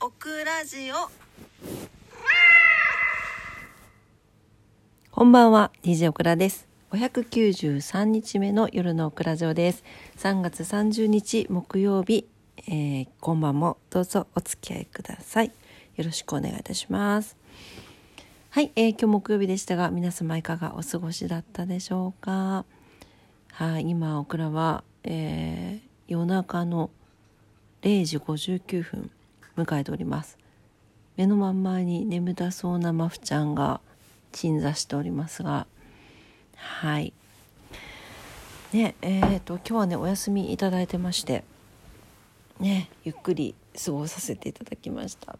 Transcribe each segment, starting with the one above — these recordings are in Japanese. オクラジオ。こんばんは、DJ オクラです。593日目の夜のオクラジオです。3月30日木曜日、今晩もどうぞお付き合いください。よろしくお願いいたします。はい、今日木曜日でしたが、皆様いかがお過ごしだったでしょうか。はい、今オクラは、夜中の0時59分迎えております。目の真ん前に眠たそうなマフちゃんが鎮座しておりますが、はいね、今日はねお休みいただいてましてね、ゆっくり過ごさせていただきました。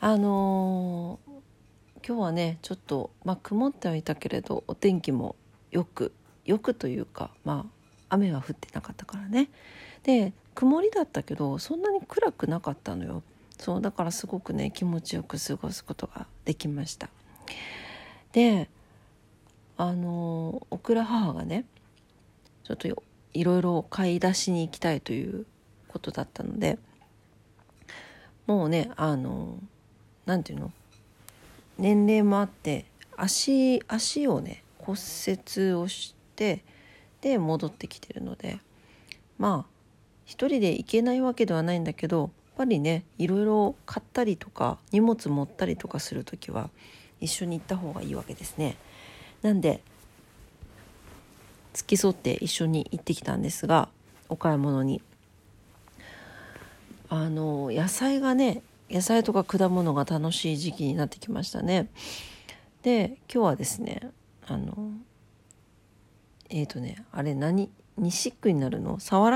今日はねちょっと、曇ってはいたけれどお天気もよくというか、雨は降ってなかったからね。で曇りだったけどそんなに暗くなかったのよ。そうだからすごくね気持ちよく過ごすことができました。でオクラ母がねちょっといろいろ買い出しに行きたいということだったので、もうねなんていうの、年齢もあって足をね骨折をしてで戻ってきてるので、一人で行けないわけではないんだけど、やっぱりねいろいろ買ったりとか荷物持ったりとかするときは一緒に行った方がいいわけですね。なんで付き添って一緒に行ってきたんですが、お買い物に野菜とか果物が楽しい時期になってきましたね。で今日はですね西区になるの沢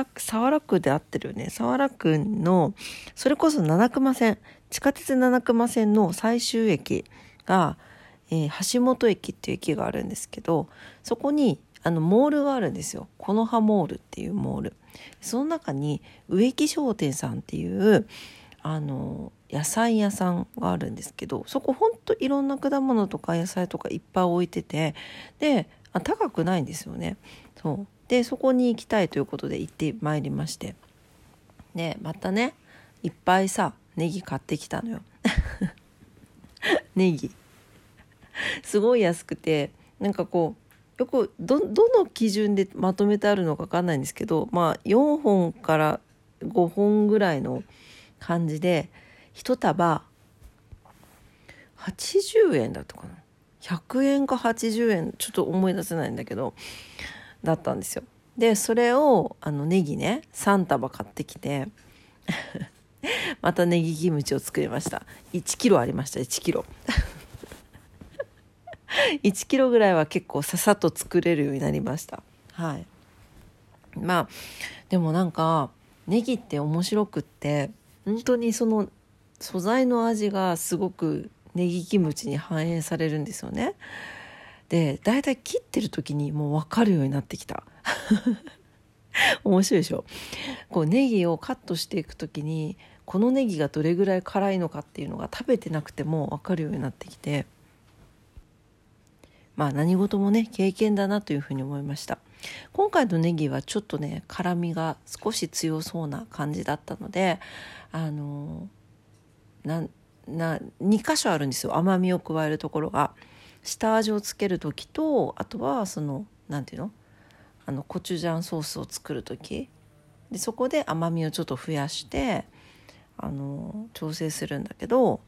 良区で合ってるよね。沢良区のそれこそ七熊線、地下鉄七熊線の最終駅が、橋本駅っていう駅があるんですけど、そこにモールがあるんですよ。この葉モールっていうモール、その中に植木商店さんっていう野菜屋さんがあるんですけど、そこほんといろんな果物とか野菜とかいっぱい置いてて、で高くないんですよね。そうでそこに行きたいということで行ってまいりまして、でまたねいっぱいネギ買ってきたのよネギすごい安くて、なんかこうよく どの基準でまとめてあるのか分かんないんですけど、4本から5本ぐらいの感じで1束80円だったかな、100円か80円ちょっと思い出せないんだけどだったんですよ。でそれをネギね3束買ってきてまたネギキムチを作りました。1キロありました。1キロぐらいは結構ささっと作れるようになりました。はい、でもなんかネギって面白くって、本当にその素材の味がすごくネギキムチに反映されるんですよね。でだいたい切ってる時にもう分かるようになってきた面白いでしょ。こうネギをカットしていく時にこのネギがどれぐらい辛いのかっていうのが食べてなくても分かるようになってきて、何事もね経験だなというふうに思いました。今回のネギはちょっとね辛みが少し強そうな感じだったので、2か所あるんですよ、甘みを加えるところが。下味をつける時と、あとはそのなんていうの、コチュジャンソースを作る時で、そこで甘みをちょっと増やして調整するんだけど、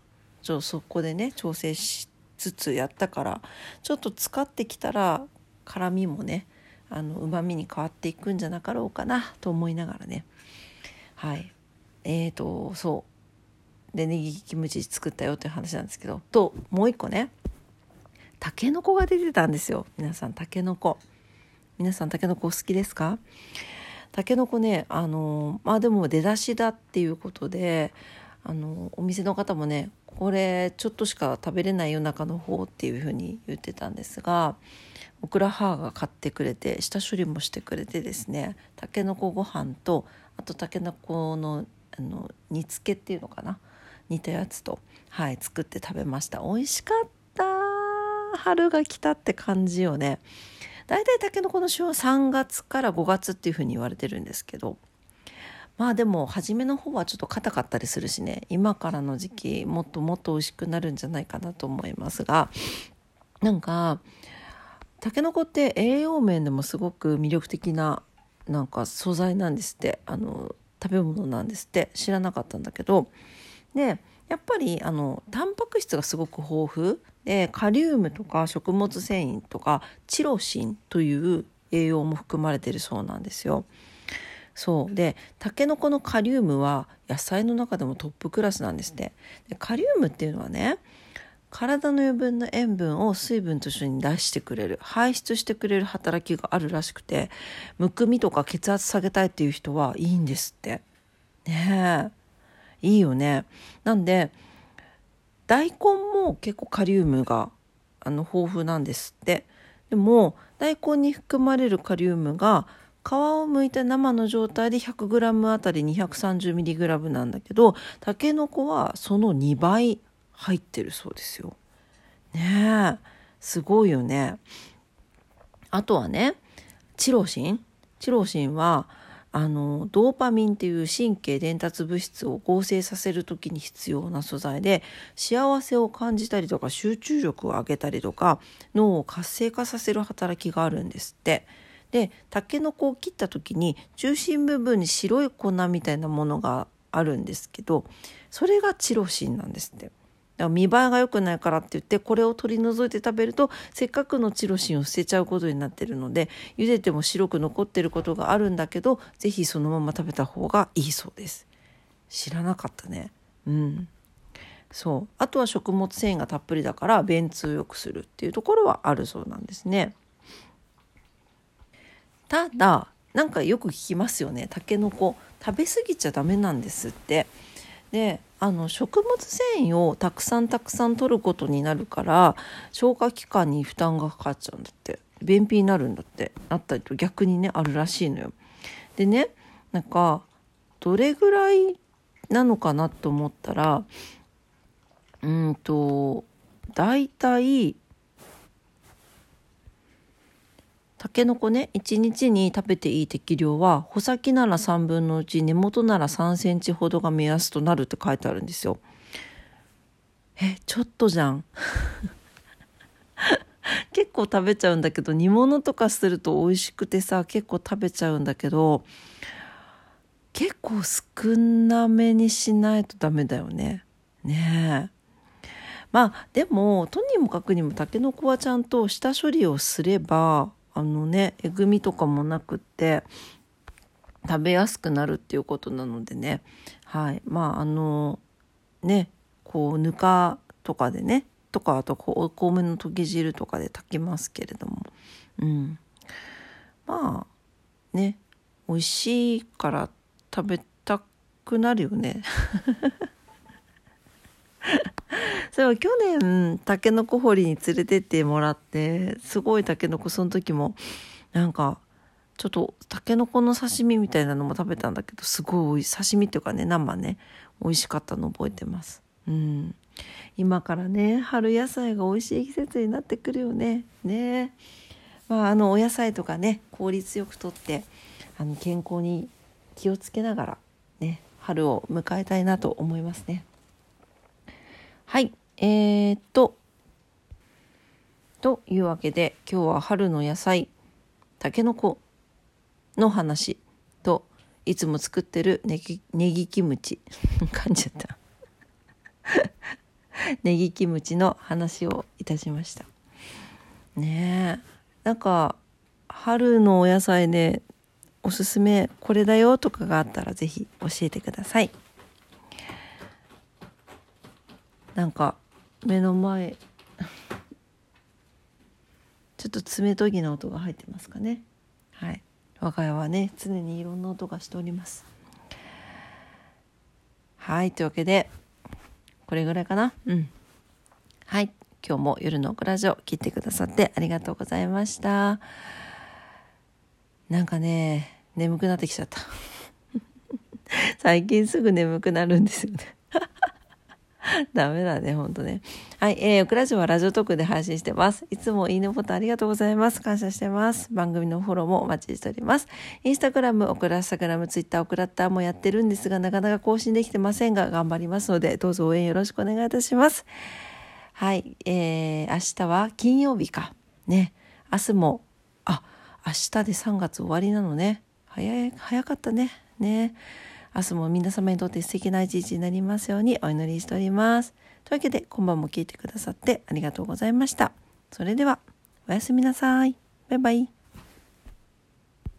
そこでね調整しつつやったから、ちょっと使ってきたら辛みもねうまみに変わっていくんじゃなかろうかなと思いながらね。はい、そうでネギキムチ作ったよという話なんですけど、ともう一個ねタケノコが出てたんですよ。皆さんタケノコお好きですか？タケノコねでも出だしだっていうことでお店の方もねこれちょっとしか食べれないよ中の方っていうふうに言ってたんですが、オクラ母が買ってくれて下処理もしてくれてですね、タケノコご飯とあとタケノコの煮付けっていうのかな、煮たやつと、作って食べました。美味しかった。春が来たって感じよね。だいたいタケノコの旬は3月から5月っていう風に言われてるんですけど、まあでも初めの方はちょっと硬かったりするしね、今からの時期もっともっと美味しくなるんじゃないかなと思いますが、なんかタケノコって栄養面でもすごく魅力的ななんか素材なんですって、食べ物なんですって、知らなかったんだけど、でやっぱりタンパク質がすごく豊富で、カリウムとか食物繊維とかチロシンという栄養も含まれているそうなんですよ。そうで、タケノコのカリウムは野菜の中でもトップクラスなんですね。でカリウムっていうのはね、体の余分な塩分を水分と一緒に出してくれる、排出してくれる働きがあるらしくて、むくみとか血圧下げたいっていう人はいいんですってね。えいいよね。なんで大根も結構カリウムが豊富なんですって。でも大根に含まれるカリウムが皮を剥いて生の状態で 100g あたり 230mg なんだけど、タケノコはその2倍入ってるそうですよ。ねえ、すごいよね。あとはね、チロシンはドーパミンっていう神経伝達物質を合成させる時に必要な素材で、幸せを感じたりとか集中力を上げたりとか脳を活性化させる働きがあるんですって。でタケノコを切った時に中心部分に白い粉みたいなものがあるんですけど、それがチロシンなんですって。だから見栄えが良くないからって言ってこれを取り除いて食べると、せっかくのチロシンを捨てちゃうことになってるので、茹でても白く残ってることがあるんだけど、ぜひそのまま食べた方がいいそうです。知らなかったね。うん、そう。あとは食物繊維がたっぷりだから便通を良くするっていうところはあるそうなんですね。ただなんかよく聞きますよね、タケノコ食べ過ぎちゃダメなんですって。で食物繊維をたくさん摂ることになるから、消化器官に負担がかかっちゃうんだって、便秘になるんだって、なったりと逆にねあるらしいのよ。でね、なんかどれぐらいなのかなと思ったら、だいたいタケノコね、1日に食べていい適量は穂先なら3分の1、根元なら3センチほどが目安となるって書いてあるんですよ。ちょっとじゃん結構食べちゃうんだけど、煮物とかすると美味しくてさ、結構食べちゃうんだけど、結構少なめにしないとダメだよね。ねえ、まあでもとにもかくにもタケノコはちゃんと下処理をすればえぐみとかもなくって食べやすくなるっていうことなのでね、はい、まあこうぬかとかでねとか、あとお米のとぎ汁とかで炊きますけれども、まあね、美味しいから食べたくなるよねそれは去年タケノコ掘りに連れてってもらって、すごいタケノコ、その時もなんかちょっとタケノコの刺身みたいなのも食べたんだけど、すごい刺身っていうかね、生ね、美味しかったの覚えてます。今からね、春野菜が美味しい季節になってくるよね。お野菜とかね、効率よくとって、健康に気をつけながらね、春を迎えたいなと思いますね。はい、というわけで、今日は春の野菜タケノコの話と、いつも作ってるネギキムチ噛んじゃったネギキムチの話をいたしましたね。なんか春のお野菜でおすすめこれだよとかがあったら、ぜひ教えてください。なんか目の前ちょっと爪研ぎの音が入ってますかね。はい、我が家はね、常にいろんな音がしております。はい、というわけでこれぐらいかな。はい、今日も夜のオクラジオ聞いてくださってありがとうございました。なんかね、眠くなってきちゃった最近すぐ眠くなるんですよねダメだね、ほんとね。はい、クラジオはラジオトークで配信してます。いつもいいねボタンありがとうございます。感謝してます。番組のフォローもお待ちしております。インスタグラム、オクラスタグラム、ツイッター、オクラッターもやってるんですが、なかなか更新できてませんが、頑張りますので、どうぞ応援よろしくお願いいたします。はい、明日は金曜日か。ね。明日も、明日で3月終わりなのね。早かったね。ね。明日も皆様にとって素敵な一日になりますようにお祈りしております。というわけで今晩も聞いてくださってありがとうございました。それではおやすみなさい。バイバイ。